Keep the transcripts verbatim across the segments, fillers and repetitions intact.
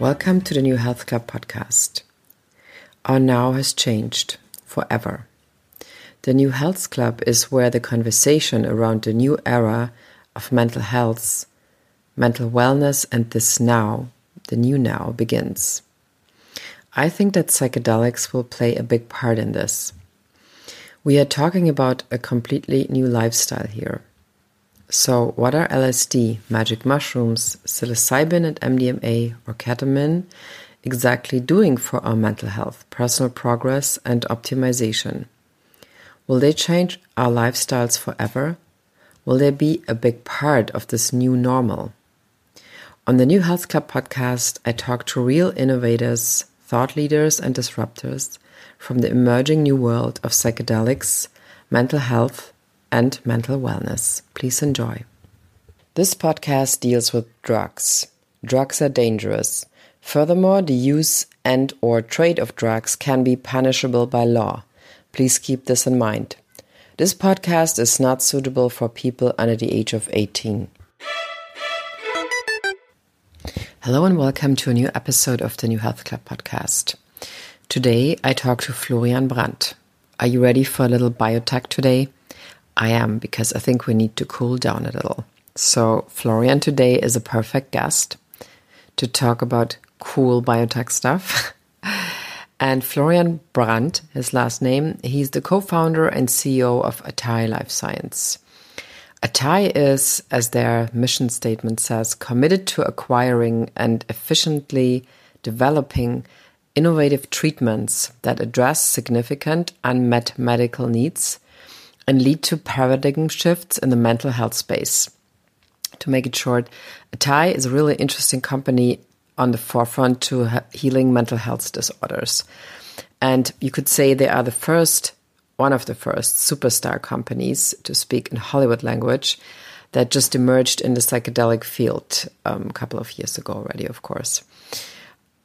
Welcome to the New Health Club podcast. Our now has changed forever. The New Health Club is where the conversation around the new era of mental health, mental wellness, and this now, the new now, begins. I think that psychedelics will play a big part in this. We are talking about a completely new lifestyle here. So what are L S D, magic mushrooms, psilocybin and M D M A or ketamine exactly doing for our mental health, personal progress and optimization? Will they change our lifestyles forever? Will they be a big part of this new normal? On the New Health Club podcast, I talk to real innovators, thought leaders and disruptors from the emerging new world of psychedelics, mental health, and mental wellness. Please enjoy. This podcast deals with drugs. Drugs are dangerous. Furthermore, the use and or trade of drugs can be punishable by law. Please keep this in mind. This podcast is not suitable for people under the age of eighteen. Hello and welcome to a new episode of the New Health Club podcast. Today I talk to Florian Brand. Are you ready for a little biotech today? I am, because I think we need to cool down a little. So Florian today is a perfect guest to talk about cool biotech stuff. And Florian Brand, his last name, he's the co-founder and C E O of ATAI Life Science. ATAI is, as their mission statement says, committed to acquiring and efficiently developing innovative treatments that address significant unmet medical needs and lead to paradigm shifts in the mental health space. To make it short, ATAI is a really interesting company on the forefront to healing mental health disorders. And you could say they are the first, one of the first superstar companies, to speak in Hollywood language, that just emerged in the psychedelic field um, a couple of years ago already, of course.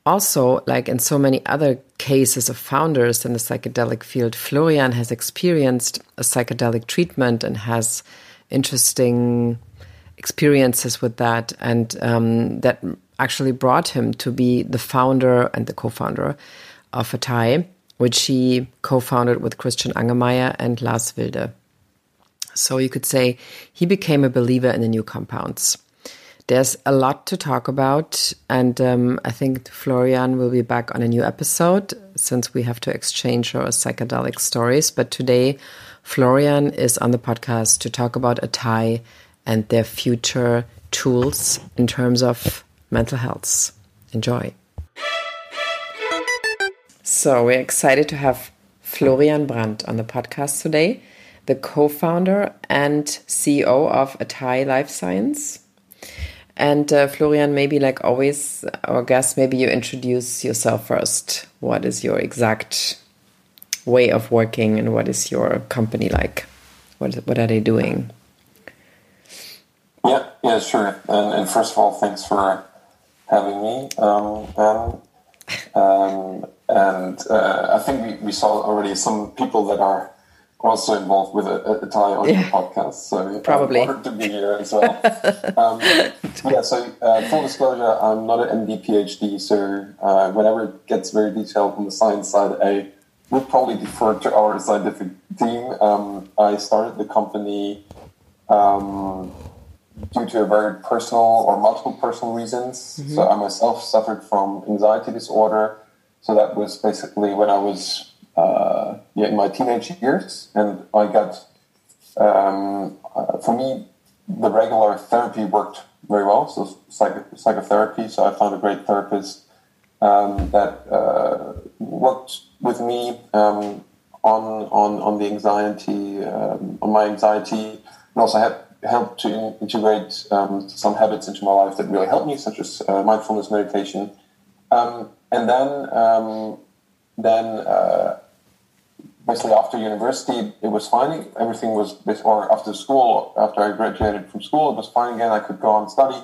Also, like in so many other cases of founders in the psychedelic field, Florian has experienced a psychedelic treatment and has interesting experiences with that, and um, that actually brought him to be the founder and the co-founder of ATAI, which he co-founded with Christian Angermeyer and Lars Wilde. So you could say he became a believer in the new compounds. There's a lot to talk about, and um, I think Florian will be back on a new episode since we have to exchange our psychedelic stories. But today, Florian is on the podcast to talk about ATAI and their future tools in terms of mental health. Enjoy. So we're excited to have Florian Brand on the podcast today, the co-founder and C E O of ATAI Life Science. And uh, Florian, maybe like always, our guest, maybe you introduce yourself first. What is your exact way of working and what is your company like? What what are they doing? Yeah, yeah, sure. And, and first of all, thanks for having me. Um, um, um, and uh, I think we, we saw already some people that are also involved with a, a Thai audio yeah. podcast, so probably I'm honored to be here as well. um, yeah, so uh, full disclosure, I'm not an M D, PhD, so uh, whenever it gets very detailed on the science side, I would probably defer to our scientific team. Um, I started the company um, due to a very personal or multiple personal reasons. Mm-hmm. So I myself suffered from anxiety disorder, so that was basically when I was Uh, yeah, in my teenage years, and I got um, uh, for me, the regular therapy worked very well. So psych- psychotherapy. So I found a great therapist um, that uh, worked with me um, on on on the anxiety, um, on my anxiety, and also had helped to in- integrate um, some habits into my life that really helped me, such as uh, mindfulness meditation. Um, and then, um, then uh, basically after university, it was fine. Everything was, or after school, after I graduated from school, it was fine again. I could go on and study.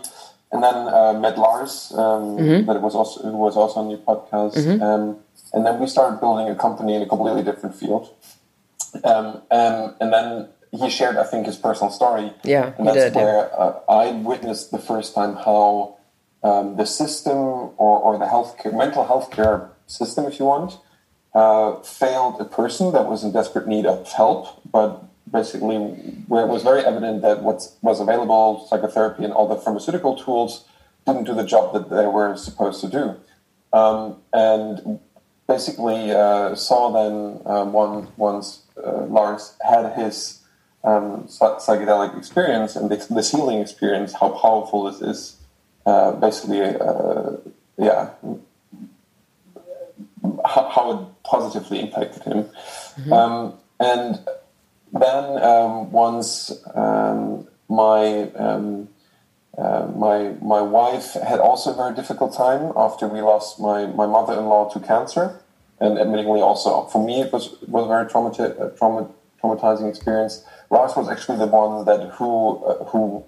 And then uh, met Lars, um, mm-hmm. that it was also it was also on your podcast. Mm-hmm. Um, and then we started building a company in a completely different field. Um, and, and then he shared, I think, his personal story. Yeah, and that's did, where yeah. uh, I witnessed the first time how. Um, the system or, or the healthcare, mental healthcare system, if you want, uh, failed a person that was in desperate need of help, but basically where it was very evident that what was available, psychotherapy and all the pharmaceutical tools, didn't do the job that they were supposed to do. Um, and basically uh, saw then uh, one, once uh, Lars had his um, psychedelic experience and this, this healing experience, how powerful this is. Uh, basically, uh, yeah, how, how it positively impacted him. Mm-hmm. Um, and then um, once um, my um, uh, my my wife had also a very difficult time after we lost my, my mother-in-law to cancer, and admittedly also for me it was was a very traumati- trauma, traumatizing experience. Lars was actually the one that who uh, who.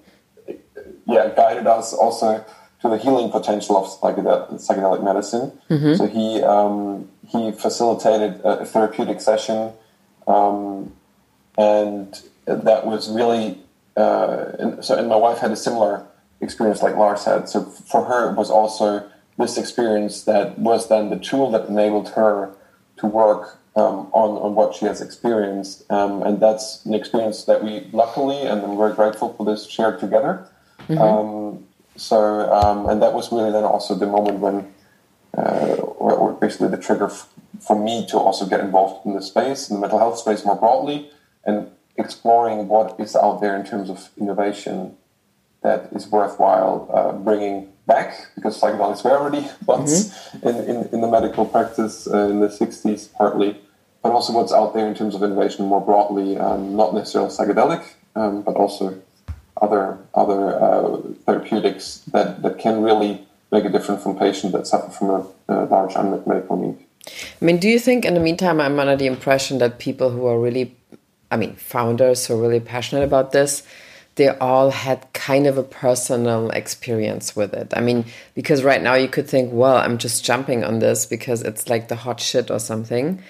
Yeah, guided us also to the healing potential of psychedel- psychedelic medicine. Mm-hmm. So he um, he facilitated a therapeutic session, um, and that was really. Uh, and so, and my wife had a similar experience like Lars had. So for her, it was also this experience that was then the tool that enabled her to work um, on on what she has experienced, um, and that's an experience that we luckily and I'm very grateful for this shared together. Mm-hmm. Um, so, um, and that was really then also the moment when, uh, or, or basically the trigger f- for me to also get involved in the space, in the mental health space more broadly, and exploring what is out there in terms of innovation that is worthwhile uh, bringing back, because psychedelics were already once mm-hmm. in, in, in the medical practice uh, in the sixties partly, but also what's out there in terms of innovation more broadly, um, not necessarily psychedelic, um, but also other other uh, therapeutics that, that can really make a difference from patients that suffer from a, a large unmet medical need. I mean, do you think, in the meantime, I'm under the impression that people who are really, I mean, founders who are really passionate about this, they all had kind of a personal experience with it. I mean, because right now you could think, well, I'm just jumping on this because it's like the hot shit or something.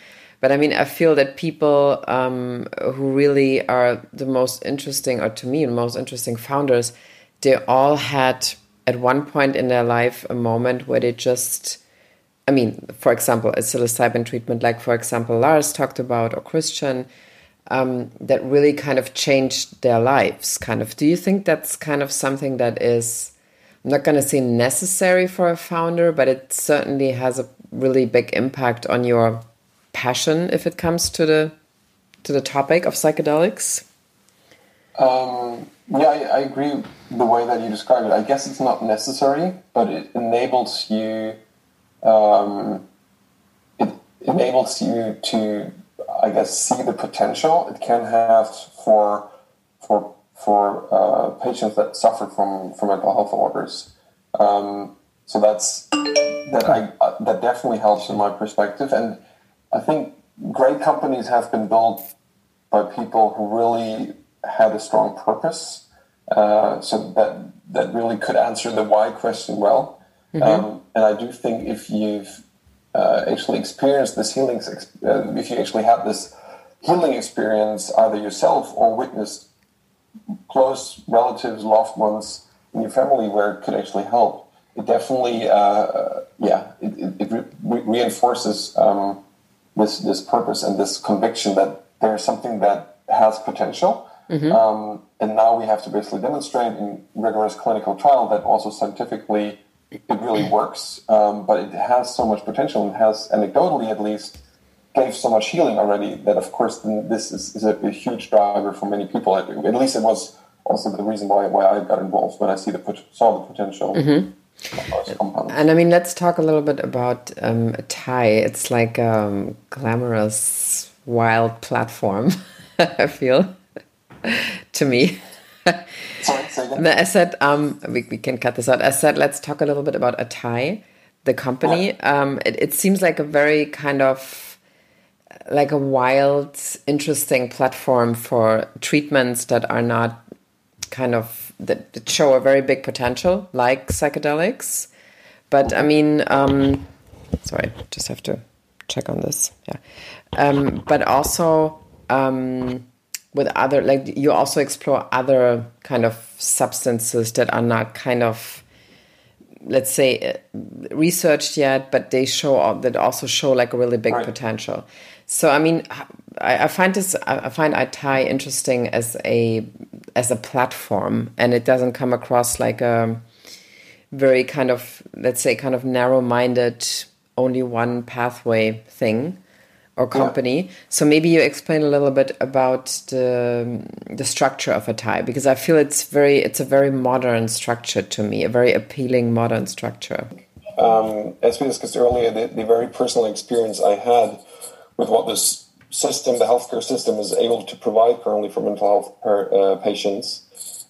But I mean, I feel that people um, who really are the most interesting, or to me, the most interesting founders, they all had at one point in their life a moment where they just, I mean, for example, a psilocybin treatment, like for example, Lars talked about, or Christian, um, that really kind of changed their lives, kind of. Do you think that's kind of something that is, I'm not going to say necessary for a founder, but it certainly has a really big impact on your passion if it comes to the to the topic of psychedelics? Um, yeah, I, I agree the way that you described it. I guess it's not necessary, but it enables you um, it enables you to, I guess, see the potential it can have for for for uh, patients that suffer from, from mental health disorders. Um, so that's that I uh, that definitely helps in my perspective. And I think great companies have been built by people who really had a strong purpose, uh, so that that really could answer the why question well. Mm-hmm. Um, and I do think if you've uh, actually experienced this healing, uh, if you actually had this healing experience either yourself or witnessed close relatives, loved ones in your family where it could actually help, it definitely, uh, yeah, it, it, it re- reinforces. Um, This this purpose and this conviction that there's something that has potential, mm-hmm. um, and now we have to basically demonstrate in rigorous clinical trial that also scientifically it really works. Um, but it has so much potential, and has anecdotally at least gave so much healing already that, of course, this is, is a, a huge driver for many people. At least it was also the reason why why I got involved when I see the put, saw the potential. Mm-hmm. And I mean, let's talk a little bit about um, A T A I. It's like a um, glamorous, wild platform, I feel, to me. Sorry, say again. I said, um, we, we can cut this out. I said, let's talk a little bit about A T A I, the company. Yeah. Um, it, it seems like a very kind of, like a wild, interesting platform for treatments that are not kind of, that show a very big potential, like psychedelics. But I mean, um, sorry, just have to check on this. Yeah, um, but also um, with other, like you also explore other kind of substances that are not kind of, let's say, researched yet, but they show that also show like a really big right. potential. So I mean, I, I find this, I find A T A I interesting as a as a platform, and it doesn't come across like a very kind of, let's say, kind of narrow-minded, only one pathway thing or company. Yeah. So maybe you explain a little bit about the the structure of A T A I, because I feel it's very, it's a very modern structure to me, a very appealing modern structure. Um, as we discussed earlier, the, the very personal experience I had with what this system, the healthcare system, is able to provide currently for mental health per, uh, patients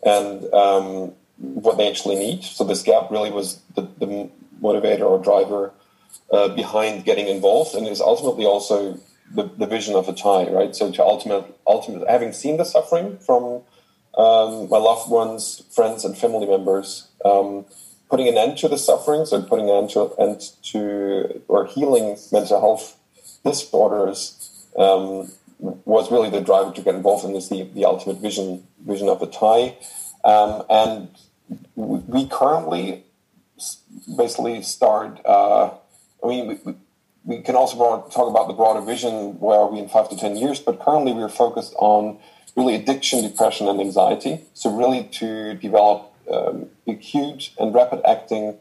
and um, what they actually need. So this gap really was the, the motivator or driver uh, behind getting involved, and is ultimately also the, the vision of A T A I, right? So to ultimate, ultimate, having seen the suffering from um, my loved ones, friends, and family members, um, putting an end to the suffering, so putting an end to, end to or healing mental health disorders um, was really the driver to get involved in this, the, the ultimate vision vision of A T A I. Um, and we currently basically start, uh, I mean, we, we can also talk about the broader vision, where are we in five to ten years, but currently we're focused on really addiction, depression, and anxiety. So really to develop um, acute and rapid-acting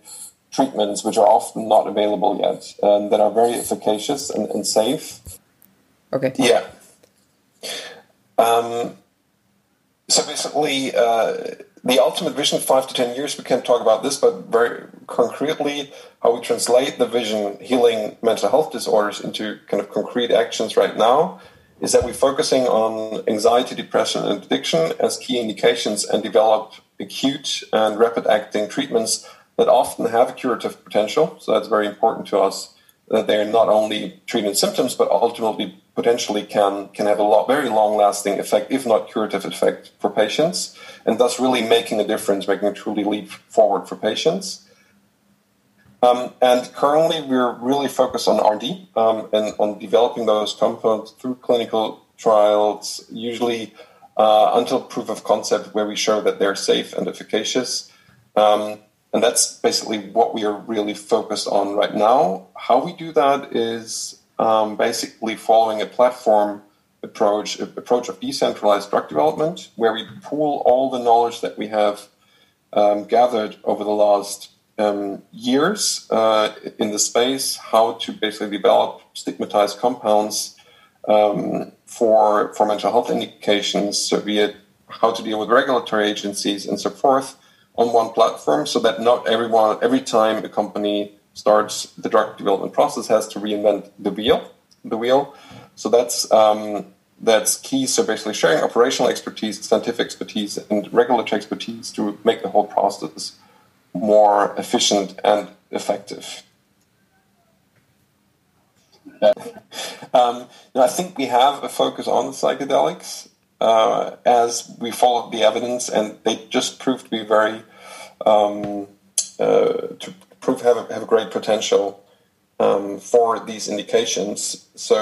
treatments which are often not available yet, um, that are very efficacious and, and safe. Okay. Yeah. Um, so basically, uh, the ultimate vision, five to ten years, we can talk about this, but very concretely, how we translate the vision, healing mental health disorders, into kind of concrete actions right now, is that we're focusing on anxiety, depression, and addiction as key indications, and develop acute and rapid-acting treatments that often have a curative potential. So that's very important to us, that they're not only treating symptoms, but ultimately potentially can can have a lot, very long-lasting effect, if not curative effect, for patients, and thus really making a difference, making a truly leap forward for patients. Um, and currently, we're really focused on R and D um, and on developing those compounds through clinical trials, usually uh, until proof of concept, where we show that they're safe and efficacious. Um, And that's basically what we are really focused on right now. How we do that is um, basically following a platform approach, a approach of decentralized drug development, where we pool all the knowledge that we have um, gathered over the last um, years uh, in the space, how to basically develop stigmatized compounds um, for, for mental health indications, so be it how to deal with regulatory agencies and so forth, on one platform, so that not everyone, every time a company starts the drug development process, has to reinvent the wheel. The wheel. So that's um, that's key. So basically, sharing operational expertise, scientific expertise, and regulatory expertise to make the whole process more efficient and effective. Yeah. Um, now I think we have a focus on psychedelics. Uh, as we followed the evidence, and they just proved to be very, um, uh, to prove have a, have a great potential um, for these indications. So,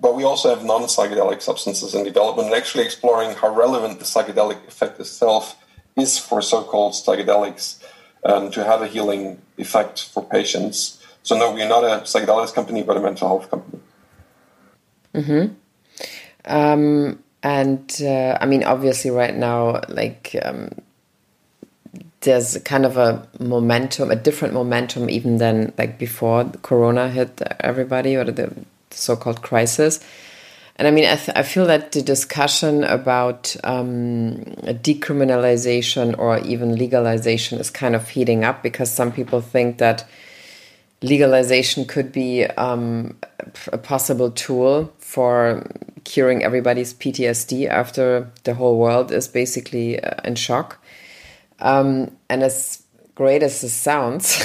but we also have non-psychedelic substances in development, and actually exploring how relevant the psychedelic effect itself is for so-called psychedelics um, to have a healing effect for patients. So no, we're not a psychedelics company, but a mental health company. Mm-hmm. Um... And uh, I mean, obviously, right now, like um, there's kind of a momentum, a different momentum, even than like before Corona hit everybody, or the, so-called crisis. And I mean, I, th- I feel that the discussion about um, decriminalization or even legalization is kind of heating up, because some people think that legalization could be um, a possible tool for curing everybody's P T S D after the whole world is basically in shock. Um, and as great as this sounds,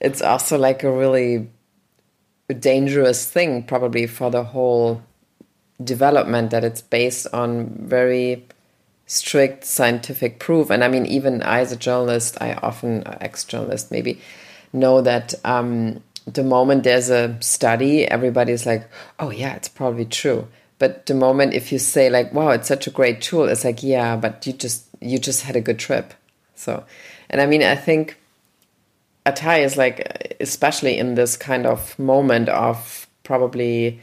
it's also like a really dangerous thing, probably, for the whole development, that it's based on very strict scientific proof. And I mean, even I, as a journalist, I often, ex-journalist maybe, know that um, the moment there's a study, everybody's like, oh yeah, it's probably true. But the moment if you say like, wow, it's such a great tool, it's like, yeah, but you just you just had a good trip. So, and I mean, I think A T A I is like, especially in this kind of moment of probably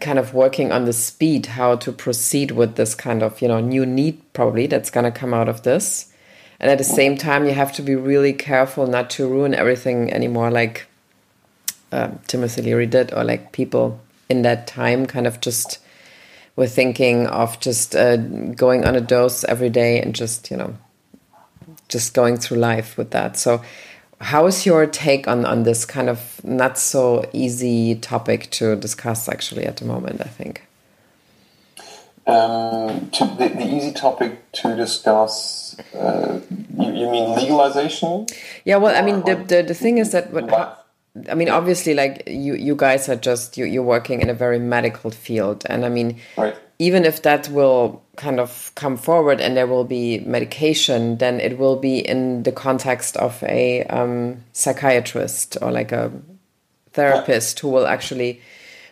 kind of working on the speed, how to proceed with this kind of, you know, new need probably that's going to come out of this. And at the same time, you have to be really careful not to ruin everything anymore, like um, Timothy Leary did, or like people in that time kind of just were thinking of just uh, going on a dose every day and just, you know, just going through life with that. So how is your take on, on this kind of not so easy topic to discuss actually at the moment, I think? Um, to the, the easy topic to discuss, uh, you, you mean legalization? Yeah, well, I mean, the the, the thing is that, what, I mean, obviously, like, you, you guys are just, you, you're working in a very medical field. And I mean, right. Even if that will kind of come forward and there will be medication, then it will be in the context of a um, psychiatrist or like a therapist, yeah, who will actually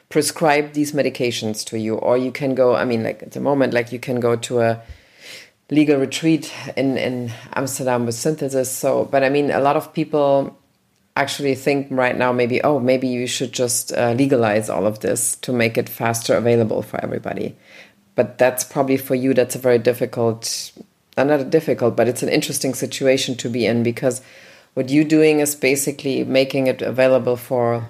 prescribe these medications to you. Or you can go, I mean, like at the moment, like you can go to a legal retreat in, in Amsterdam with Synthesis. So, but I mean, a lot of people actually think right now, maybe, oh, maybe you should just uh, legalize all of this to make it faster available for everybody. But that's probably for you, that's a very difficult, not difficult, but it's an interesting situation to be in, because what you're doing is basically making it available for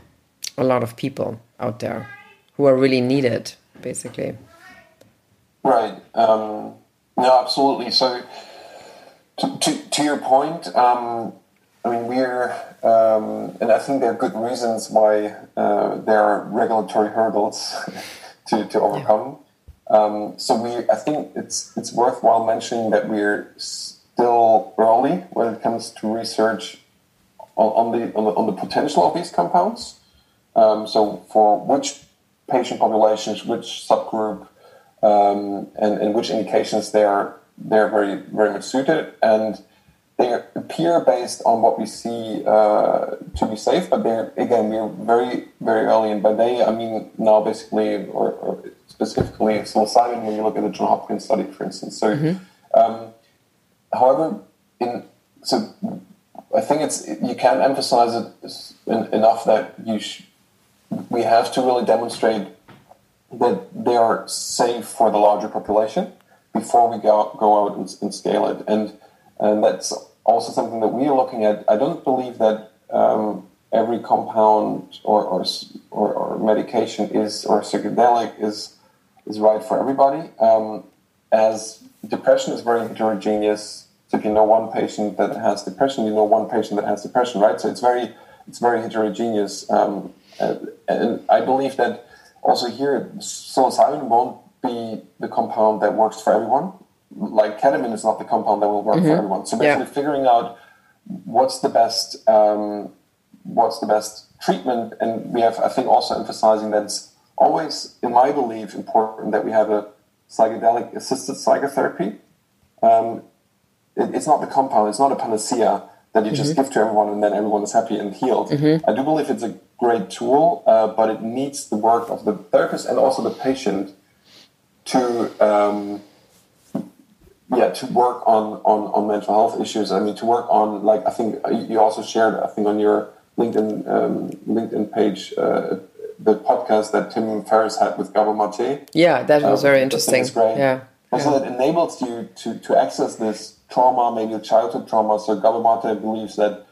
a lot of people out there who are really needed, basically. Right. Um, no, absolutely. So to, to, to your point, um, I mean, we're, um, and I think there are good reasons why uh, there are regulatory hurdles to, to overcome. Yeah. Um, so we, I think it's it's worthwhile mentioning that we're still early when it comes to research on, on, the, on the on the potential of these compounds. Um, so for which patient populations, which subgroup, um, and, and which indications they're they're very very much suited, and they appear based on what we see uh, to be safe. But they're again we're very very early, and by they I mean now basically or, or specifically psilocybin when you look at the Johns Hopkins study, for instance. So, mm-hmm. um, however, in so I think it's you can't emphasize it in, enough that you. Sh- We have to really demonstrate that they are safe for the larger population before we go go out and, and scale it, and and that's also something that we are looking at. I don't believe that um, every compound or or, or or medication is or psychedelic is is right for everybody. Um, as depression is very heterogeneous, so if you know one patient that has depression, you know one patient that has depression, right? So it's very it's very heterogeneous. Um, Uh, and I believe that also here, psilocybin won't be the compound that works for everyone. Like ketamine is not the compound that will work mm-hmm. for everyone. So basically, yeah. figuring out what's the best, um, what's the best treatment, and we have, I think, also emphasizing that it's always, in my belief, important that we have a psychedelic-assisted psychotherapy. Um, it, it's not the compound; it's not a panacea that you mm-hmm. just give to everyone and then everyone is happy and healed. Mm-hmm. I do believe it's a great tool, uh, but it needs the work of the therapist and also the patient to, um, yeah, to work on, on, on mental health issues. I mean, to work on, like, I think you also shared, I think on your LinkedIn um, LinkedIn page, uh, the podcast that Tim Ferriss had with Gabor Maté. Yeah, that was um, very interesting. Great. Yeah. And yeah. so it enables you to, to access this trauma, maybe childhood trauma. So Gabor Maté believes that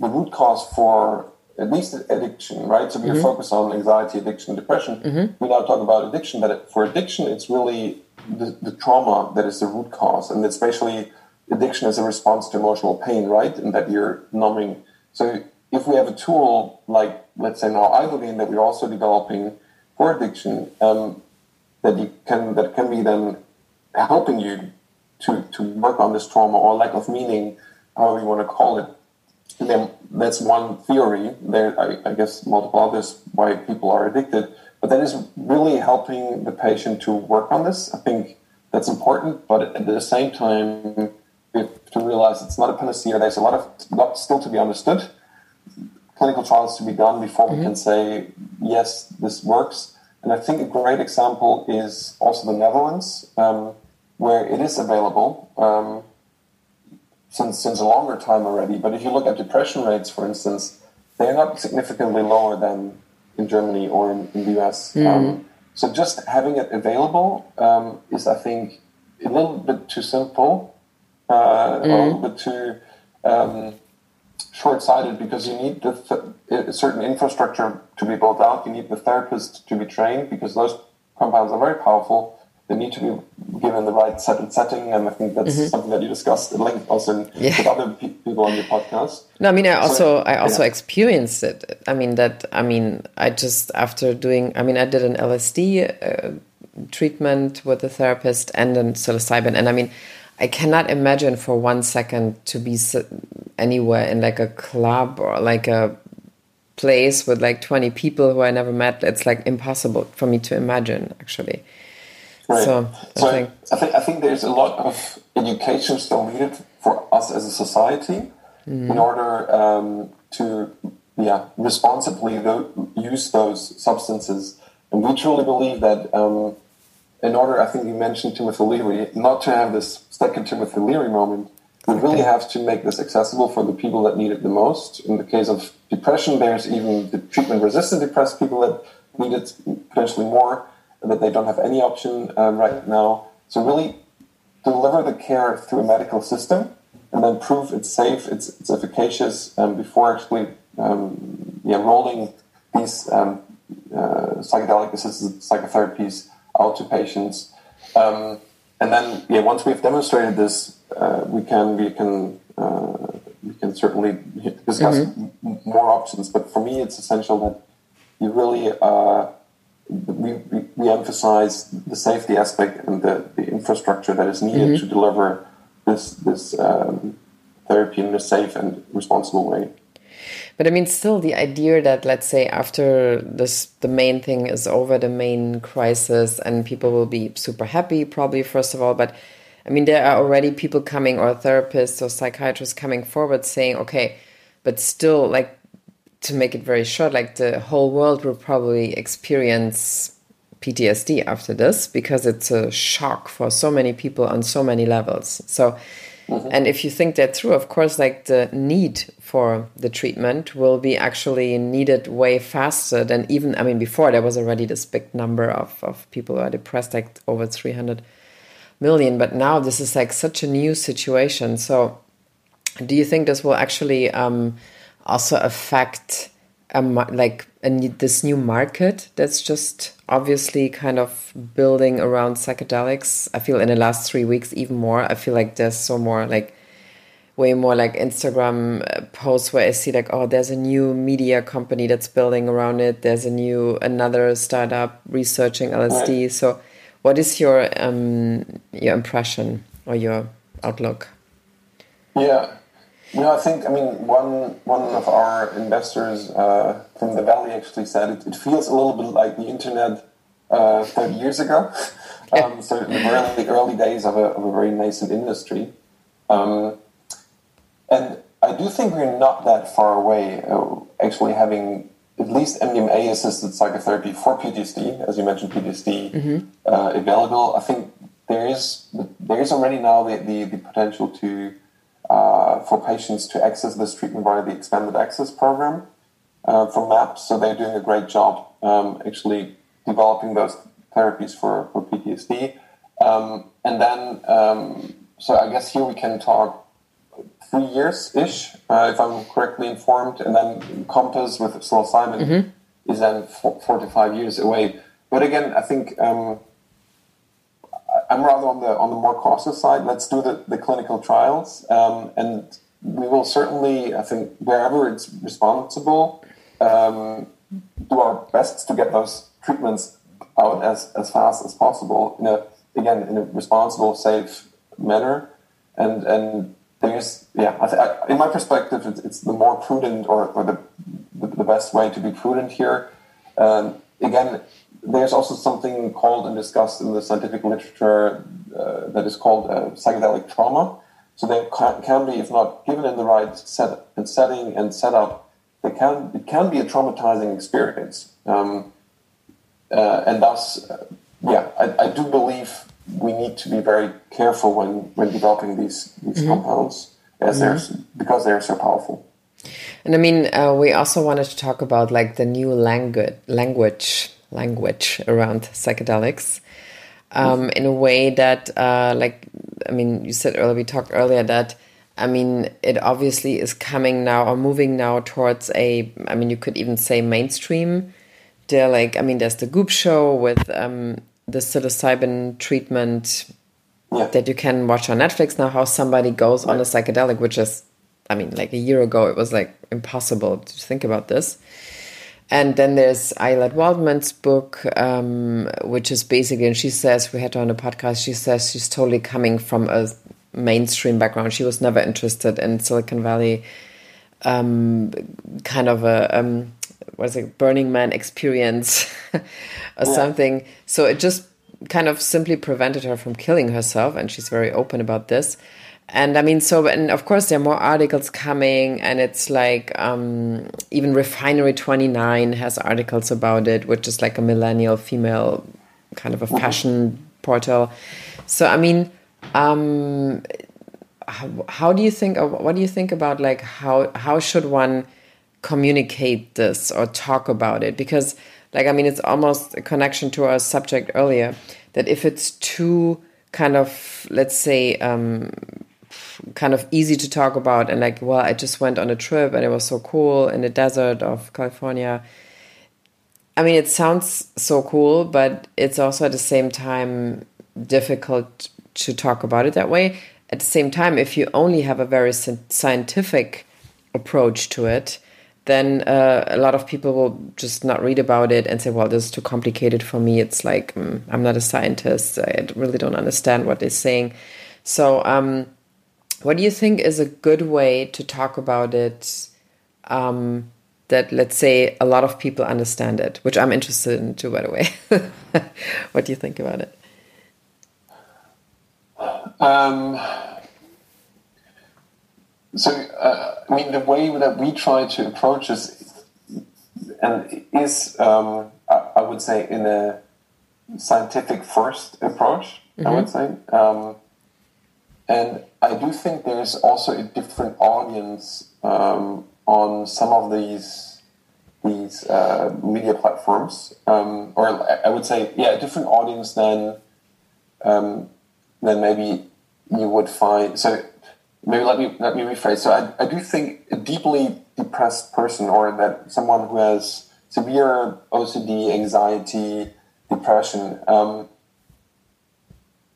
the root cause for at least addiction, right? So we mm-hmm. focus on anxiety, addiction, depression. Mm-hmm. We now talk about addiction, but for addiction, it's really the, the trauma that is the root cause, and especially addiction as a response to emotional pain, right? And that you're numbing. So if we have a tool like, let's say now ibogaine, that we're also developing for addiction, um, that you can that can be then helping you to to work on this trauma or lack of meaning, however you want to call it. And then that's one theory. There, I, I guess, multiple others why people are addicted. But that is really helping the patient to work on this. I think that's important. But at the same time, we have to realize it's not a panacea. There's a lot of lot still to be understood, clinical trials to be done before mm-hmm. we can say, yes, this works. And I think a great example is also the Netherlands, um, where it is available um, since since a longer time already. But if you look at depression rates, for instance, they're not significantly lower than in Germany or in, in the U S. Mm. Um, so just having it available um, is, I think, a little bit too simple, uh, mm. a little bit too um, short-sighted, because you need the th- a certain infrastructure to be built out. You need the therapist to be trained, because those compounds are very powerful. They need to be given the right set and setting, and I think that's mm-hmm. something that you discussed at length also yeah. with other pe- people on your podcast. No, I mean, I also so, I also yeah. experienced it. I mean that. I mean, I just after doing. I mean, I did an L S D uh, treatment with a therapist and then psilocybin, and I mean, I cannot imagine for one second to be anywhere in like a club or like a place with like twenty people who I never met. It's like impossible for me to imagine, actually. Right. So, so I, think, I think I think there's a lot of education still needed for us as a society mm-hmm. in order um, to yeah responsibly though, use those substances. And we truly believe that. Um, In order, I think you mentioned Timothy Leary, not to have this second Timothy Leary moment, we really have to make this accessible for the people that need it the most. In the case of depression, there's even the treatment-resistant depressed people that need it potentially more, that they don't have any option uh, right now. So really deliver the care through a medical system and then prove it's safe, it's, it's efficacious, um, before actually um, yeah, rolling these um, uh, psychedelic-assisted psychotherapies out to patients, um, and then yeah. Once we've demonstrated this, uh, we can we can uh, we can certainly discuss mm-hmm. m- more options. But for me, it's essential that you really uh, we, we we emphasize the safety aspect and the, the infrastructure that is needed mm-hmm. to deliver this this um, therapy in a safe and responsible way. But I mean, still the idea that, let's say, after this, the main thing is over, the main crisis, and people will be super happy, probably, first of all. But I mean, there are already people coming, or therapists or psychiatrists coming forward saying, okay, but still, like, to make it very short, like the whole world will probably experience P T S D after this, because it's a shock for so many people on so many levels. So... Mm-hmm. And if you think that through, of course, like the need for the treatment will be actually needed way faster than even, I mean, before there was already this big number of, of people who are depressed, like over three hundred million. But now this is like such a new situation. So do you think this will actually um, also affect a, like a, this new market that's just obviously kind of building around psychedelics? I feel in the last three weeks even more. I feel like there's so more like way more like Instagram posts where I see like, oh, there's a new media company that's building around it. There's a new another startup researching L S D. Right. So what is your um, your impression or your outlook? Yeah. You know, I think, I mean, one one of our investors uh, from the Valley actually said it, it feels a little bit like the internet uh, thirty years ago. um, so in the early, early days of a, of a very nascent industry. Um, and I do think we're not that far away, uh, actually having at least M D M A-assisted psychotherapy for P T S D, as you mentioned, P T S D, mm-hmm. uh, available. I think there is there is already now the, the, the potential to... Uh, for patients to access this treatment via the expanded access program uh, from MAPS. So they're doing a great job um, actually developing those therapies for, for P T S D. Um, and then, um, so I guess here we can talk three years-ish, uh, if I'm correctly informed, and then Compass with psilocybin mm-hmm. is then four, four to five years away. But again, I think um, I'm rather on the on the more cautious side. Let's do the, the clinical trials, um, and we will certainly, I think, wherever it's responsible, um, do our best to get those treatments out as, as fast as possible. In a, again, in a responsible, safe manner, and and there's yeah. I th- I, in my perspective, it's, it's the more prudent or, or the, the the best way to be prudent here. Um, again. There's also something called and discussed in the scientific literature uh, that is called uh, psychedelic trauma. So they can, can be, if not given in the right set and setting and setup, they can it can be a traumatizing experience. Um, uh, and thus, uh, yeah, I, I do believe we need to be very careful when, when developing these these mm-hmm. compounds, as mm-hmm. they're because they're so powerful. And I mean, uh, we also wanted to talk about like the new langu- language. language around psychedelics um, in a way that uh, like, I mean, you said earlier, we talked earlier that, I mean, it obviously is coming now or moving now towards a, I mean, you could even say mainstream. They're like, I mean, there's the Goop show with um, the psilocybin treatment yeah. that you can watch on Netflix now, how somebody goes yeah. on a psychedelic, which is, I mean, like a year ago, it was like impossible to think about this. And then there's Ayelet Waldman's book, um, which is basically, and she says, we had her on a podcast, she says she's totally coming from a mainstream background. She was never interested in Silicon Valley, um, kind of a, um, what is it, Burning Man experience or yeah. something. So it just kind of simply prevented her from killing herself. And she's very open about this. And I mean, so, and of course there are more articles coming, and it's like, um, even Refinery twenty-nine has articles about it, which is like a millennial female kind of a fashion portal. So, I mean, um, how, how do you think, what do you think about like, how, how should one communicate this or talk about it? Because like, I mean, it's almost a connection to our subject earlier, that if it's too kind of, let's say, um, kind of easy to talk about and like, well, I just went on a trip and it was so cool in the desert of California. I mean, it sounds so cool, but it's also at the same time difficult to talk about it that way. At the same time, if you only have a very scientific approach to it, then uh, a lot of people will just not read about it and say, well, this is too complicated for me. It's like, mm, I'm not a scientist. I really don't understand what they're saying. So, um, what do you think is a good way to talk about it um, that, let's say, a lot of people understand it, which I'm interested in too, by the way. What do you think about it? Um, so, uh, I mean, the way that we try to approach this and is, um, I would say, in a scientific-first approach, mm-hmm. I would say. Um, And I do think there's also a different audience um, on some of these these uh, media platforms, um, or I would say, yeah, a different audience than um, than maybe you would find. So maybe let me let me rephrase. So I, I do think a deeply depressed person, or that someone who has severe O C D, anxiety, depression. Um,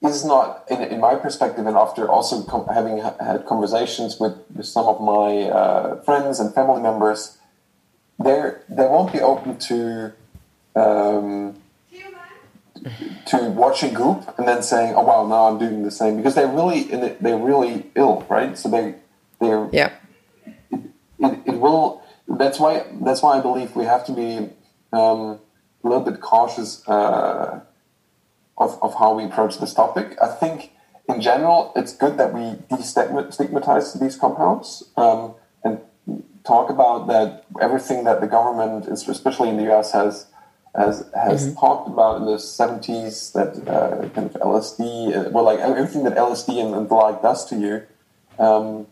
Is not, in, in my perspective, and after also com- having ha- had conversations with, with some of my uh, friends and family members, they they won't be open to um, to watching Goop and then saying, "Oh wow, now I'm doing the same," because they're really they're really ill, right? So they they're yeah. It, it, it will. That's why that's why I believe we have to be um, a little bit cautious. Uh, Of, of how we approach this topic. I think, in general, it's good that we destigmatize these compounds um, and talk about that everything that the government, especially in the U S, has has, has mm-hmm. talked about in the seventies, that uh, kind of L S D, uh, well, like everything that L S D and, and the like does to you um,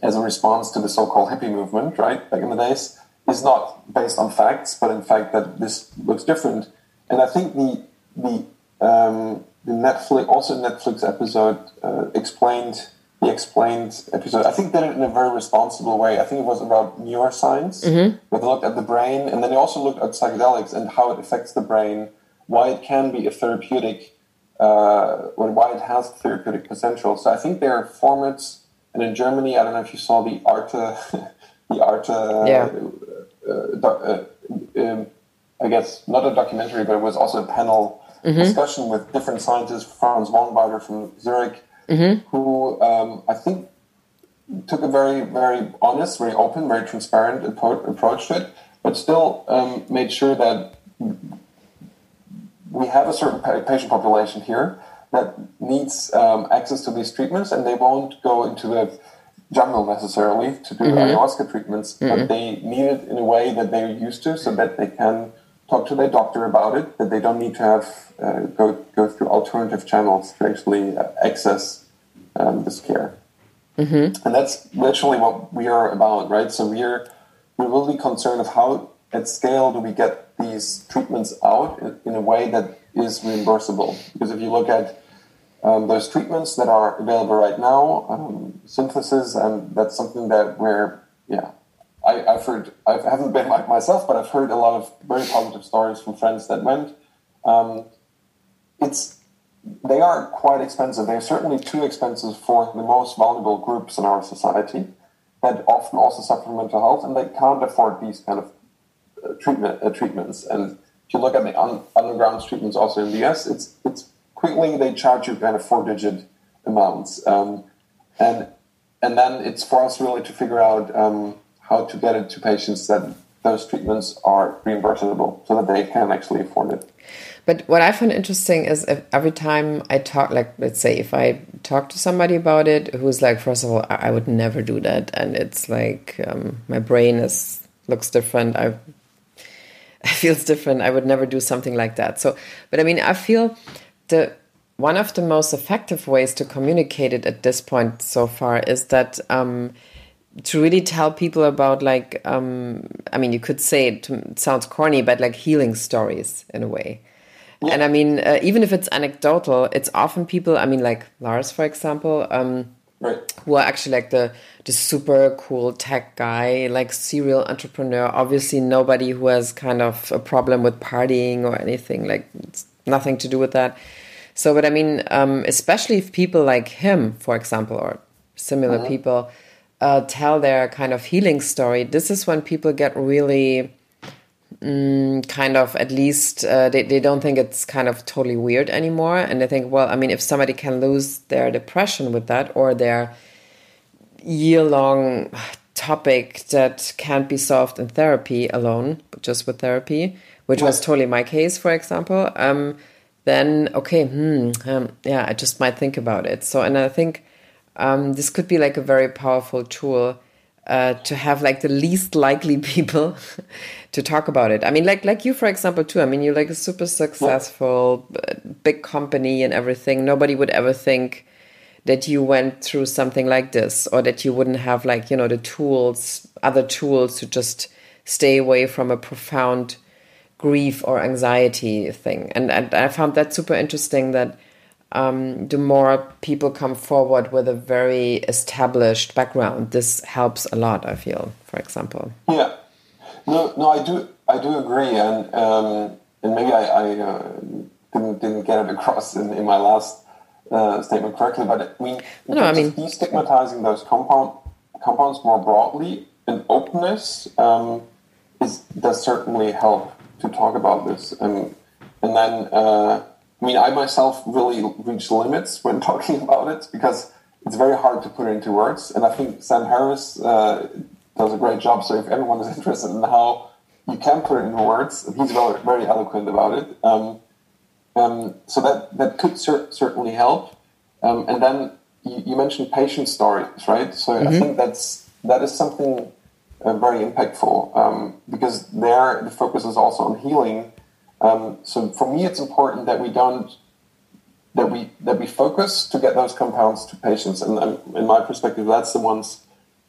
as a response to the so-called hippie movement, right, back in the days, is not based on facts, but in fact that this looks different. And I think the the Um, the Netflix, also Netflix episode uh, explained he explained episode. I think did it in a very responsible way. I think it was about neuroscience. Mm-hmm. Where they looked at the brain, and then they also looked at psychedelics and how it affects the brain, why it can be a therapeutic, uh, or why it has therapeutic potential. So I think there are formats, and in Germany, I don't know if you saw the Arte, the Arte, yeah. uh, doc, uh, um, I guess, not a documentary, but it was also a panel mm-hmm. discussion with different scientists, Franz Weinberger from Zurich, mm-hmm. who um, I think took a very, very honest, very open, very transparent appro- approach to it, but still um, made sure that we have a certain pa- patient population here that needs um, access to these treatments, and they won't go into the jungle necessarily to do mm-hmm. ayahuasca treatments, mm-hmm. but they need it in a way that they're used to, so that they can talk to their doctor about it, that they don't need to have uh, go go through alternative channels to actually uh, access um, this care. Mm-hmm. And that's literally what we are about, right? So we are we're really concerned of how, at scale, do we get these treatments out in, in a way that is reimbursable? Because if you look at Um, those treatments that are available right now, um, synthesis, and that's something that we're, yeah, I, I've heard, I haven't been like myself, but I've heard a lot of very positive stories from friends that went. Um, it's, they are quite expensive. They're certainly too expensive for the most vulnerable groups in our society that often also suffer from mental health, and they can't afford these kind of uh, treatment uh, treatments. And if you look at the un- underground treatments also in the U S, it's, it's, quickly, they charge you kind of four-digit amounts, um, and and then it's for us really to figure out um, how to get it to patients that those treatments are reimbursable, so that they can actually afford it. But what I find interesting is if every time I talk, like let's say if I talk to somebody about it, who's like, first of all, I would never do that, and it's like um, my brain is looks different. I I feels different. I would never do something like that. So, but I mean, I feel. The one of the most effective ways to communicate it at this point so far is that um, to really tell people about like um, I mean you could say it, it sounds corny, but like healing stories in a way. Yeah. And I mean uh, even if it's anecdotal, it's often people I mean like Lars, for example, um, right. who are actually like the the super cool tech guy, like serial entrepreneur. Obviously, nobody who has kind of a problem with partying or anything like. It's, nothing to do with that. So, but I mean, um, especially if people like him, for example, or similar mm-hmm. people uh, tell their kind of healing story, this is when people get really um, kind of, at least, uh, they, they don't think it's kind of totally weird anymore. And they think, well, I mean, if somebody can lose their depression with that or their year-long topic that can't be solved in therapy alone, just with therapy, which was totally my case, for example, um, then, okay, hmm, um, yeah, I just might think about it. So, and I think um, this could be like a very powerful tool uh, to have like the least likely people to talk about it. I mean, like like you, for example, too. I mean, you're like a super successful, big company and everything. Nobody would ever think that you went through something like this or that you wouldn't have like, you know, the tools, other tools to just stay away from a profound grief or anxiety thing. And, and I found that super interesting that um, the more people come forward with a very established background, this helps a lot, I feel, for example. Yeah. No, no, I do I do agree. And um, and maybe I, I uh, didn't, didn't get it across in, in my last uh, statement correctly, but I mean, no, I mean destigmatizing those compound, compounds more broadly and openness um, is, does certainly help to talk about this, and and then uh, I mean I myself really reach limits when talking about it because it's very hard to put it into words. And I think Sam Harris uh, does a great job. So if anyone is interested in how you can put it into words, he's very, very eloquent about it. Um, um, so that that could cer- certainly help. Um, and then you, you mentioned patient stories, right? So mm-hmm. I think that's that is something. Uh, very impactful um, because there the focus is also on healing. Um, so for me, it's important that we don't that we that we focus to get those compounds to patients. And um, in my perspective, that's the ones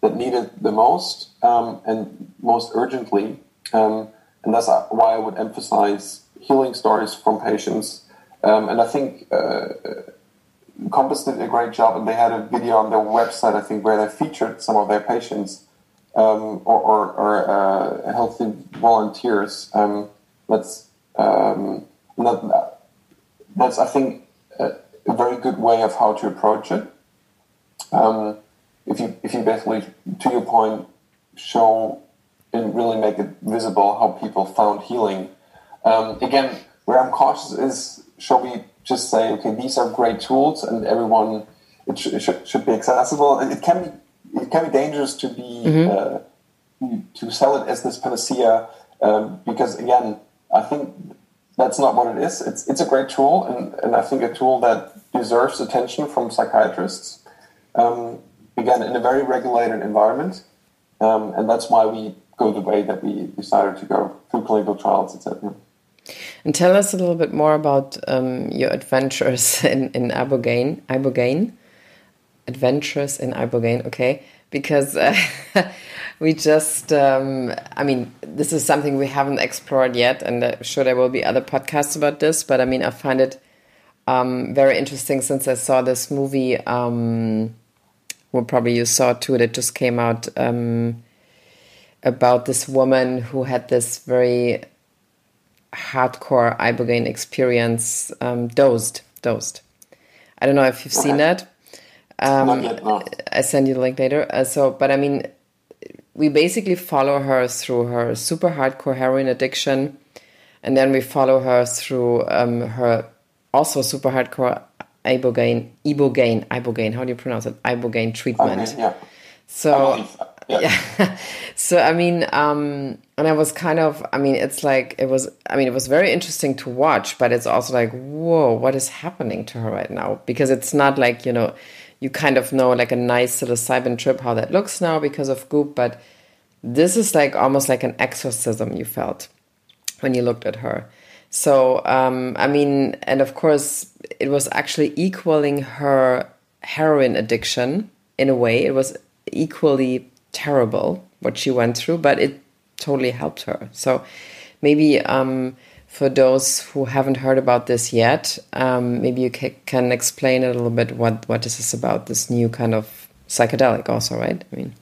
that need it the most um, and most urgently. Um, and that's why I would emphasize healing stories from patients. Um, and I think uh, Compass did a great job, and they had a video on their website, I think, where they featured some of their patients um, or, or, or uh, healthy volunteers. Um, that's um, not, that's I think a, a very good way of how to approach it. Um, if you if you basically, to your point, show and really make it visible how people found healing. Um, again, where I'm cautious is, shall we just say, okay, these are great tools, and everyone it, sh- it sh- should be accessible. And it can be it can be dangerous to be mm-hmm. uh, to sell it as this panacea, um, because again, I think that's not what it is. It's it's a great tool, and, and I think a tool that deserves attention from psychiatrists. Um, again, in a very regulated environment, um, and that's why we go the way that we decided to go through clinical trials, et cetera. And tell us a little bit more about um, your adventures in, in ibogaine, ibogaine, adventures in ibogaine. Okay, because uh, we just, um, I mean, this is something we haven't explored yet, and I'm sure there will be other podcasts about this. But I mean, I find it um, very interesting since I saw this movie. Um, well, probably you saw too. That just came out um, about this woman who had this very hardcore ibogaine experience, um, dosed, dosed. I don't know if you've okay. seen that. Um, Not yet, no. I send you the link later. Uh, so, but I mean, we basically follow her through her super hardcore heroin addiction, and then we follow her through um, her also super hardcore ibogaine, ibogaine, ibogaine. How do you pronounce it? Ibogaine treatment. Okay, yeah. So. Yeah. yeah. So, I mean, um, and I was kind of, I mean, it's like, it was, I mean, it was very interesting to watch, but it's also like, whoa, what is happening to her right now? Because it's not like, you know, you kind of know like a nice psilocybin trip, how that looks now because of Goop, but this is like almost like an exorcism you felt when you looked at her. So, um, I mean, and of course it was actually equaling her heroin addiction in a way. It was equally terrible what she went through, but it totally helped her. So maybe um, for those who haven't heard about this yet, um, maybe you ca- can explain a little bit what, what this is about, this new kind of psychedelic also, right? I mean,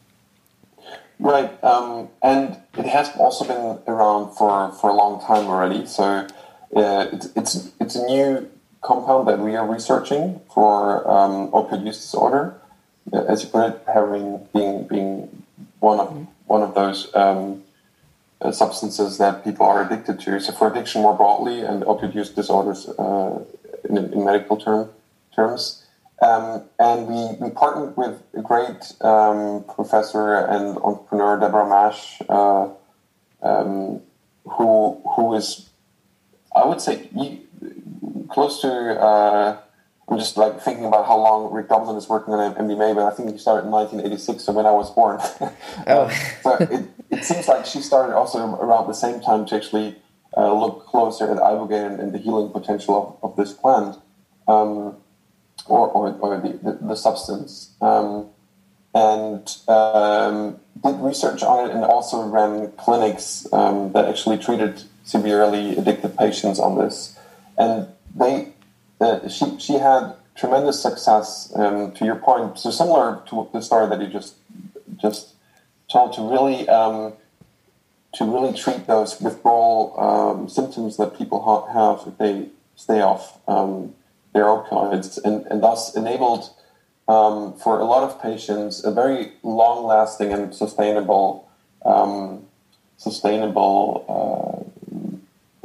Right. Um, and it has also been around for, for a long time already. So uh, it, it's, it's a new compound that we are researching for um, opioid use disorder. As you put it, heroin being being one of one of those um, uh, substances that people are addicted to. So for addiction more broadly, and opioid use disorders uh, in, in medical term terms, um, and we, we partnered with a great um, professor and entrepreneur, Deborah Mash, uh, um, who who is, I would say, close to. Uh, I'm just like thinking about how long Rick Doblin is working on M D M A, but I think he started in nineteen eighty-six, so when I was born. oh. So it, it seems like she started also around the same time to actually uh, look closer at ibogaine and, and the healing potential of, of this plant, um, or, or, or the, the, the substance. Um, and um, did research on it, and also ran clinics um, that actually treated severely addicted patients on this. And they... Uh, she she had tremendous success, um, to your point, so similar to the story that you just just told, to really um, to really treat those withdrawal um, symptoms that people ha- have if they stay off um, their opioids, and, and thus enabled um, for a lot of patients a very long lasting and sustainable um, sustainable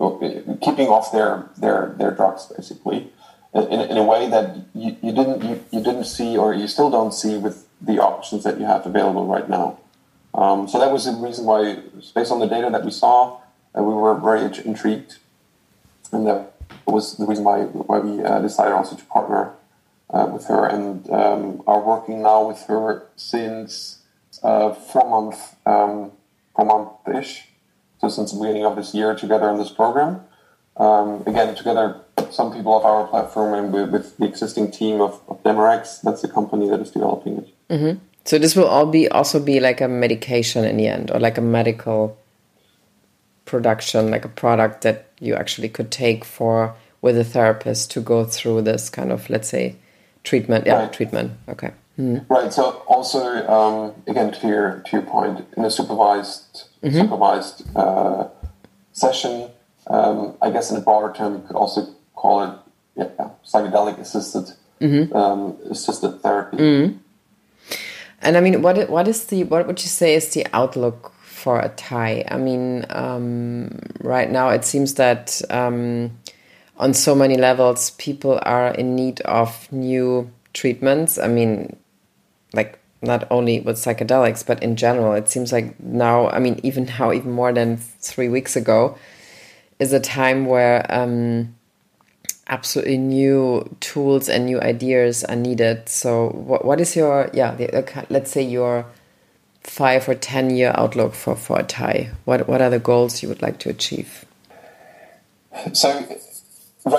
uh, keeping off their their their drugs, basically. In, in a way that you, you didn't you, you didn't see, or you still don't see with the options that you have available right now. Um, so that was the reason why, based on the data that we saw, uh, we were very intrigued, and that was the reason why why we uh, decided also to partner uh, with her, and um, are working now with her since uh, four month um, four month ish, so since the beginning of this year, together on this program. Um, again, together, some people of our platform, and with, with the existing team of, of Demarex, that's the company that is developing it. Mm-hmm. So this will all be also be like a medication in the end, or like a medical production, like a product that you actually could take for with a therapist to go through this kind of, let's say, treatment, yeah, right. treatment. Okay. Mm. Right. So also, um, again, to your to your point, in a supervised mm-hmm. supervised uh, session, um, I guess in a broader term, you could also call it yeah, psychedelic assisted mm-hmm. um, assisted therapy. Mm. And I mean, what what is the what would you say is the outlook for A T A I? I mean, um, right now it seems that um, on so many levels people are in need of new treatments. I mean, like not only with psychedelics, but in general, it seems like now. I mean, even now, even more than three weeks ago, is a time where um, absolutely new tools and new ideas are needed. So, what what is your yeah? The, let's say your five or ten year outlook for for A T A I. What what are the goals you would like to achieve? So.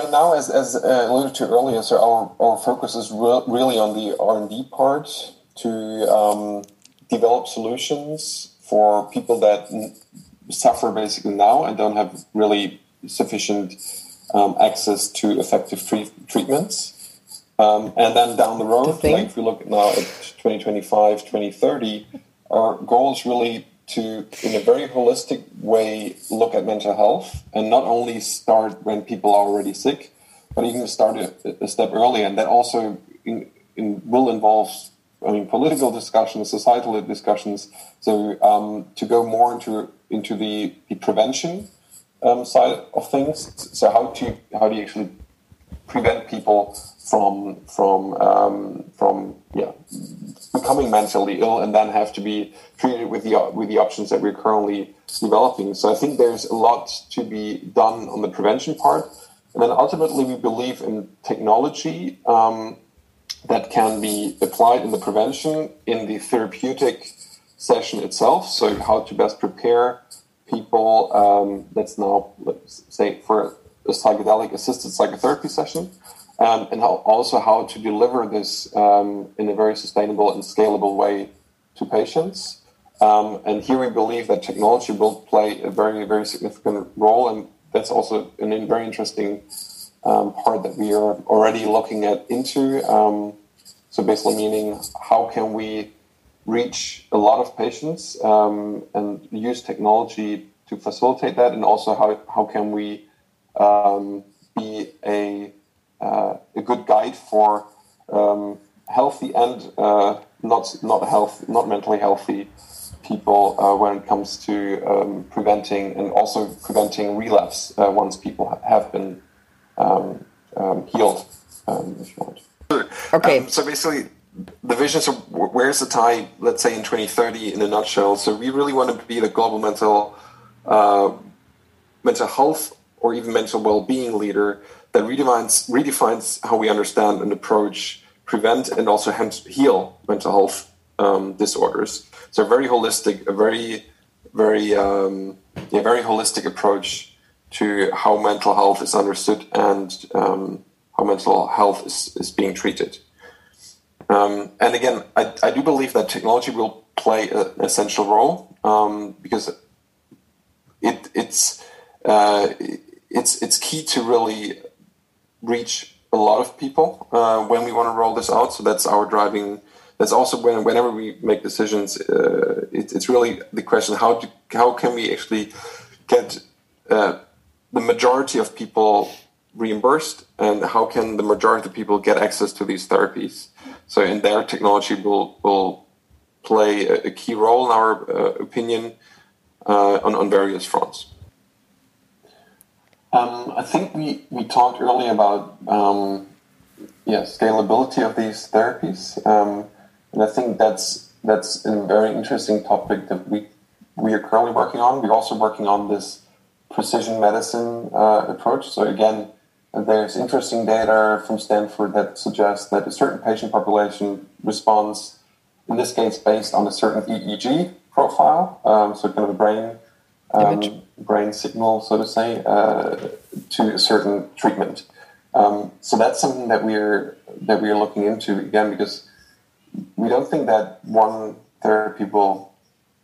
Right now, as as uh, alluded to earlier, so our, our focus is re- really on the R and D part to um, develop solutions for people that n- suffer basically now and don't have really sufficient um, access to effective free- treatments. Um, and then down the road, like if we look now at twenty twenty-five, twenty thirty, our goal is really to, in a very holistic way, look at mental health and not only start when people are already sick, but even start a, a step earlier. And that also in, in, will involve, I mean, political discussions, societal discussions. So um, to go more into into the, the prevention um, side of things. So how to how do you actually prevent people from from um, from yeah becoming mentally ill and then have to be treated with the with the options that we're currently developing. So I think there's a lot to be done on the prevention part, and then ultimately we believe in technology um, that can be applied in the prevention in the therapeutic session itself. So how to best prepare people. Um, that's now let's say for a psychedelic assisted psychotherapy session. Um, and how, also how to deliver this um, in a very sustainable and scalable way to patients. Um, and here we believe that technology will play a very, very significant role. And that's also an, a very interesting um, part that we are already looking at into. Um, so basically meaning how can we reach a lot of patients um, and use technology to facilitate that? And also how, how can we um, be a... Uh, a good guide for um, healthy and uh, not not health not mentally healthy people uh, when it comes to um, preventing and also preventing relapse uh, once people have been um, um, healed. Um, if you want. Okay. Um, so basically, the vision. So where's the A T A I? Let's say in twenty thirty, in a nutshell. So we really want to be the global mental uh, mental health or even mental well-being leader. That redefines, redefines how we understand and approach, prevent, and also heal mental health um, disorders. So very holistic, a very, very, um, yeah, very holistic approach to how mental health is understood and um, how mental health is, is being treated. Um, and again, I, I do believe that technology will play a, an essential role um, because it it's uh, it's it's key to really. Reach a lot of people uh, when we want to roll this out. So that's our driving. That's also when whenever we make decisions, uh, it, it's really the question: how do, how can we actually get uh, the majority of people reimbursed, and how can the majority of people get access to these therapies? So, in their technology will will play a, a key role in our uh, opinion uh, on on various fronts. Um, I think we, we talked earlier about um, yeah, scalability of these therapies, um, and I think that's that's a very interesting topic that we we are currently working on. We're also working on this precision medicine uh, approach. So again, there's interesting data from Stanford that suggests that a certain patient population responds, in this case, based on a certain E E G profile, um, so kind of a brain. Um, brain signal, so to say, uh, to a certain treatment. Um, so that's something that we're that we're looking into again because we don't think that one therapy will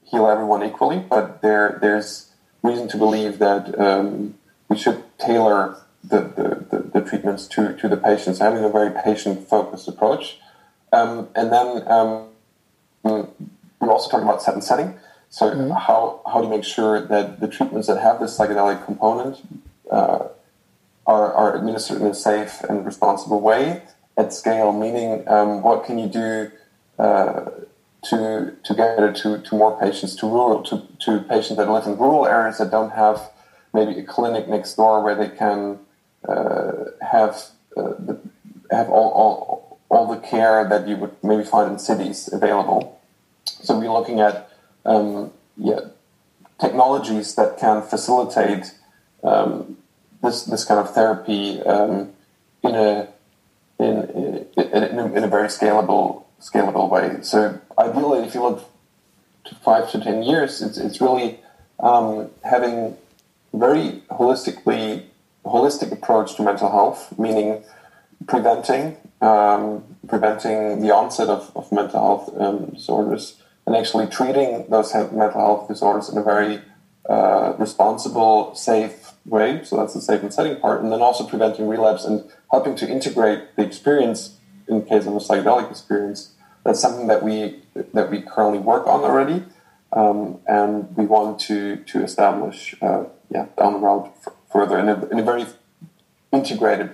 heal everyone equally, but there there's reason to believe that um, we should tailor the, the, the, the treatments to, to the patients, having a very patient-focused approach. Um, and then um, we're also talking about set and setting. So mm-hmm. how, how do you make sure that the treatments that have this psychedelic component uh, are, are administered in a safe and responsible way at scale? Meaning, um, what can you do uh, to to get it to, to more patients, to rural, to, to patients that live in rural areas that don't have maybe a clinic next door where they can uh, have uh, the, have all, all all the care that you would maybe find in cities available. So we're looking at um, yeah technologies that can facilitate um, this this kind of therapy um, in a in in, in, a, in a very scalable scalable way. So ideally, if you look to five to ten years, it's it's really um, having very holistically holistic approach to mental health, meaning preventing um, preventing the onset of, of mental health um, disorders and actually treating those mental health disorders in a very uh, responsible, safe way. So that's the safe and setting part, and then also preventing relapse and helping to integrate the experience in case of a psychedelic experience. That's something that we that we currently work on already, um, and we want to to establish. Uh, Yeah, down the road f- further in a, in a very integrated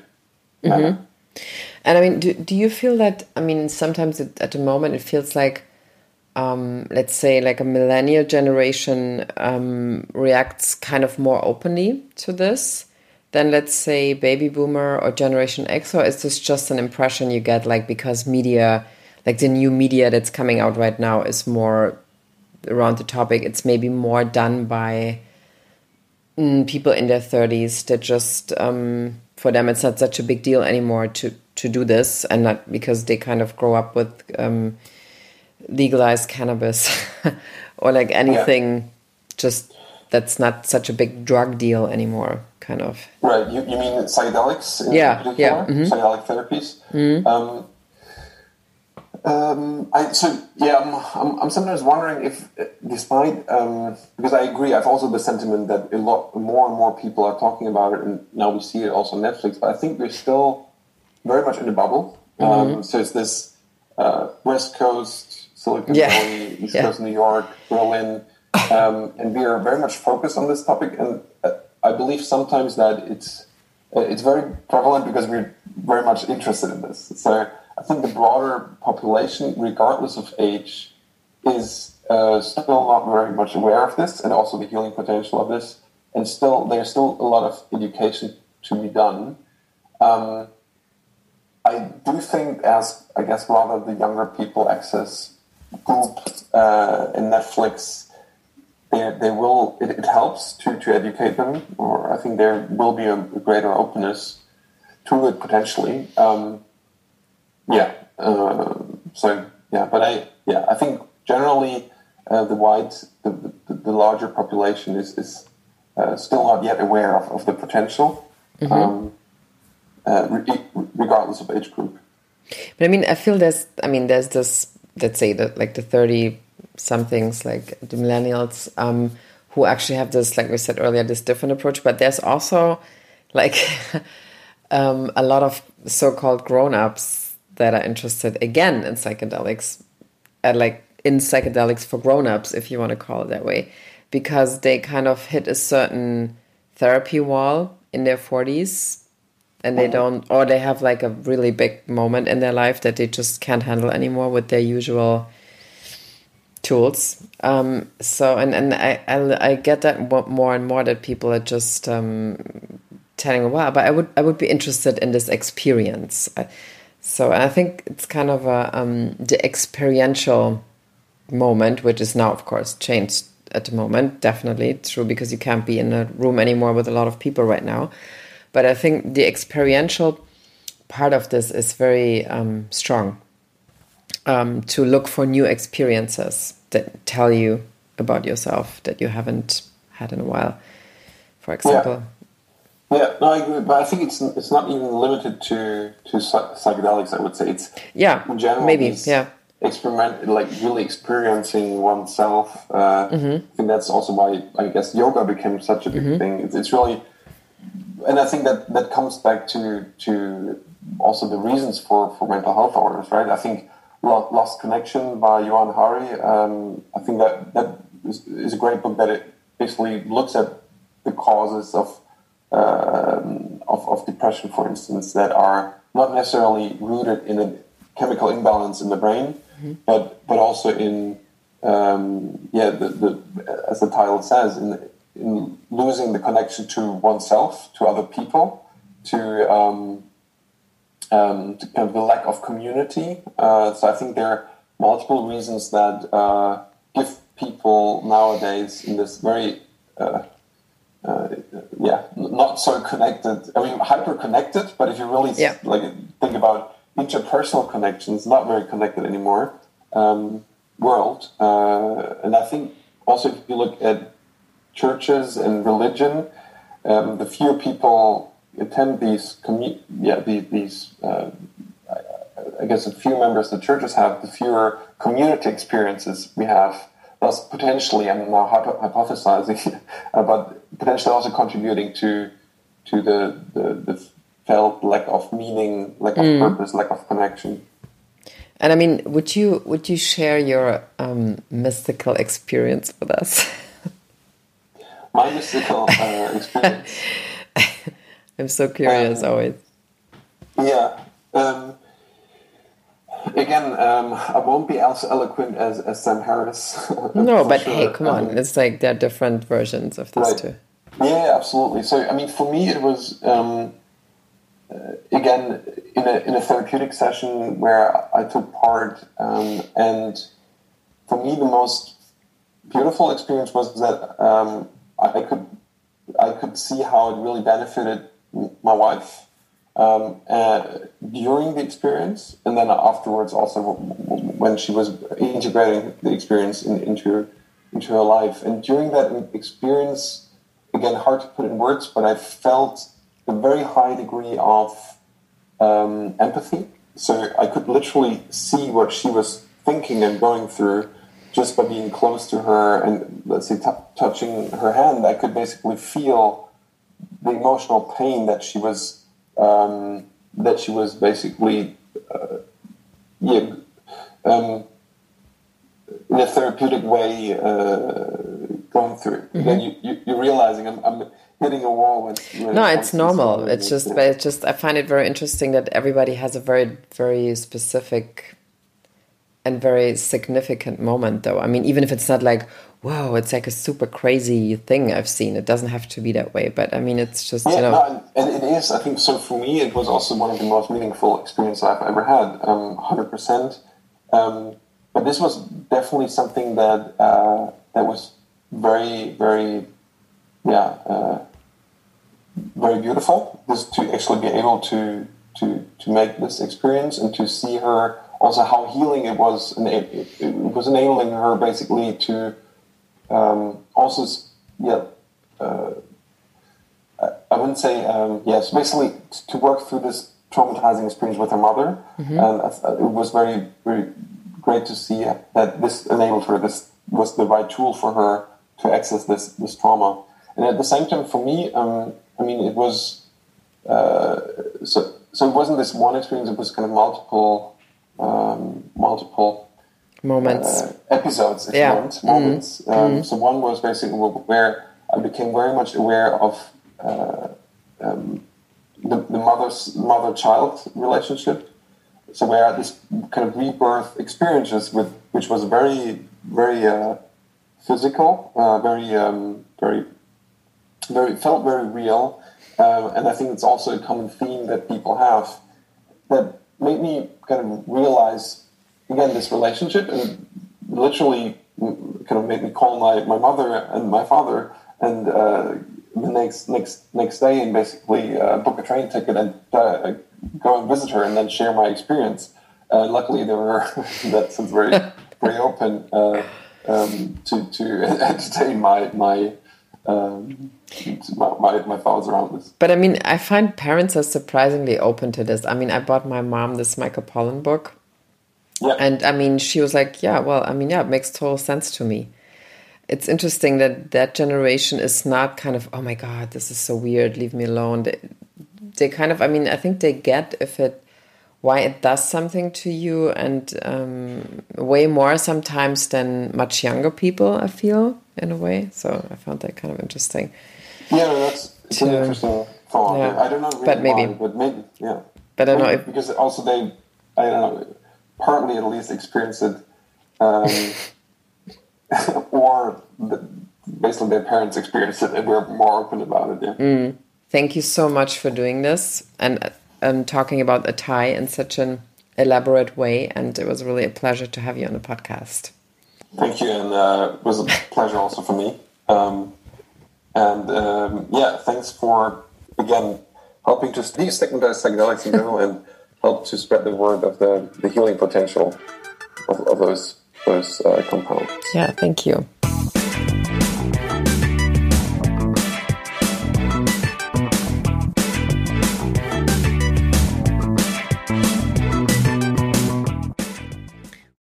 manner. Mm-hmm. And I mean, do, do you feel that, I mean, sometimes it, at the moment it feels like, um, let's say, like a millennial generation um, reacts kind of more openly to this than, let's say, baby boomer or Generation X? Or is this just an impression you get, like, because media, like the new media that's coming out right now is more around the topic, it's maybe more done by people in their thirties that just um, for them it's not such a big deal anymore to, to do this, and not because they kind of grow up with um, legalized cannabis or like anything yeah. just that's not such a big drug deal anymore, kind of. Right, you, you mean psychedelics in yeah, particular? Yeah. Mm-hmm. Psychedelic therapies? Mm-hmm. Um, Um, I, so yeah, I'm, I'm, I'm sometimes wondering if, despite um, because I agree, I've also the sentiment that a lot more and more people are talking about it, and now we see it also on Netflix. But I think we're still very much in a bubble. Mm-hmm. Um, so it's this uh, West Coast, Silicon yeah. Valley, East yeah. Coast, New York, Berlin, um, and we are very much focused on this topic. And uh, I believe sometimes that it's uh, it's very prevalent because we're very much interested in this. So. I think the broader population, regardless of age, is uh, still not very much aware of this, and also the healing potential of this. And still, there's still a lot of education to be done. Um, I do think, as I guess, rather the younger people access group uh, and Netflix, they, they will. It, it helps to to educate them, or I think there will be a greater openness to it potentially. Um, Yeah. Uh, so yeah, but I yeah I think generally uh, the wide the, the the larger population is is uh, still not yet aware of, of the potential, mm-hmm. um, uh, re- regardless of age group. But I mean, I feel there's I mean there's this let's say that like the thirty somethings like the millennials um, who actually have this, like we said earlier, this different approach. But there's also like um, a lot of so-called grown-ups that are interested again in psychedelics, uh, like in psychedelics for grown-ups, if you want to call it that way, because they kind of hit a certain therapy wall in their forties, and they don't, or they have like a really big moment in their life that they just can't handle anymore with their usual tools. Um, so, and and I, I I get that more and more that people are just um, telling, wow, but I would I would be interested in this experience. I, So I think it's kind of a, um, the experiential moment, which is now, of course, changed at the moment. Definitely true, because you can't be in a room anymore with a lot of people right now. But I think the experiential part of this is very um, strong, um, to look for new experiences that tell you about yourself that you haven't had in a while, for example. Yeah. Yeah, no, I agree, but I think it's it's not even limited to to psychedelics. I would say it's yeah, in general, maybe yeah, experiment like really experiencing oneself. Uh, mm-hmm. I think that's also why I guess yoga became such a big mm-hmm. thing. It's, it's really and I think that, that comes back to to also the reasons for, for mental health orders, right? I think Lost Connection by Johann Hari, um, I think that, that is, is a great book that it basically looks at the causes of, um, of of depression, for instance, that are not necessarily rooted in a chemical imbalance in the brain, mm-hmm. but but also in um, yeah, the, the, as the title says, in in losing the connection to oneself, to other people, to, um, um, to kind of the lack of community. Uh, so I think there are multiple reasons that uh, give people nowadays in this very uh, Uh, yeah, not so connected. I mean, hyper connected, but if you really yeah. like think about interpersonal connections, not very connected anymore. Um, world, uh, and I think also if you look at churches and religion, um, the fewer people attend these, commu- yeah, these, these uh, I guess, the fewer members the churches have, the fewer community experiences we have. Thus, potentially, I'm now hypothesizing, but potentially also contributing to to the, the, the felt lack of meaning, lack of mm. purpose, lack of connection. And I mean, would you would you share your um, mystical experience with us? My mystical uh, experience. I'm so curious um, always. Yeah. Um, Again, um, I won't be as eloquent as, as Sam Harris. No, but sure. Hey, come on. Um, it's like there are different versions of this right. too. Yeah, absolutely. So, I mean, for me, it was, um, uh, again, in a, in a therapeutic session where I took part. Um, and for me, the most beautiful experience was that um, I could I could see how it really benefited my wife. Um, uh, during the experience, and then afterwards, also when she was integrating the experience in, into into her life, and during that experience, again, hard to put in words, but I felt a very high degree of um, empathy. So I could literally see what she was thinking and going through just by being close to her and let's say t- touching her hand. I could basically feel the emotional pain that she was. Um, that she was basically uh, yeah, um, in a therapeutic way uh, going through. Mm-hmm. Again, you, you, you're realizing I'm, I'm hitting a wall. With, with no, it's normal. It's just, yeah. it's just I find it very interesting that everybody has a very, very specific and very significant moment, though. I mean, even if it's not like, whoa, it's like a super crazy thing I've seen. It doesn't have to be that way, but I mean, it's just, yeah, you know. No, and it is, I think, so for me, it was also one of the most meaningful experiences I've ever had, um, one hundred percent. Um, but this was definitely something that uh, that was very, very, yeah, uh, very beautiful, just to actually be able to, to, to make this experience and to see her. Also, how healing it was, it was enabling her basically to um, also, yeah, uh, I wouldn't say, um, yes, basically to work through this traumatizing experience with her mother. Mm-hmm. And it was very, very great to see that this enabled her, this was the right tool for her to access this, this trauma. And at the same time, for me, um, I mean, it was, uh, so, so it wasn't this one experience, it was kind of multiple. Um, multiple moments, uh, episodes, if yeah. you want, moments. Mm-hmm. Um, mm-hmm. So one was basically where I became very much aware of uh, um, the, the mother's mother-child relationship. So where I had this kind of rebirth experiences with, which was very, very uh, physical, uh, very, um, very, very felt very real, uh, and I think it's also a common theme that people have that. Made me kind of realize again this relationship, and literally kind of made me call my, my mother and my father, and uh, the next next next day, and basically uh, book a train ticket and uh, go and visit her, and then share my experience. Uh, luckily, they were that was very very open uh, um, to to entertain my my. Um, my, my, my thoughts around this. But I mean, I find parents are surprisingly open to this. I mean, I bought my mom this Michael Pollan book. Yeah. And I mean, she was like, yeah, well, I mean, yeah, it makes total sense to me. it's interesting that that generation is not kind of, oh my God, this is so weird, leave me alone. They, they kind of, I mean, I think they get if it, why it does something to you, and um, way more sometimes than much younger people, I feel, in a way. So I found that kind of interesting. Yeah, that's it's an interesting thought. Yeah. I don't know really but maybe. Why, but maybe, yeah. But I don't maybe, know. If, because also they, I don't know, partly at least experienced it, um, or the, based on their parents' experience, it, and we're more open about it. Yeah. Mm. Thank you so much for doing this and um, talking about A T A I in such an elaborate way. And it was really a pleasure to have you on the podcast. Thank you, and uh, it was a pleasure also for me. Um, And um, yeah, thanks for, again, helping to destigmatize psychedelics in general and help to spread the word of the, the healing potential of, of those, those uh, compounds. Yeah, thank you.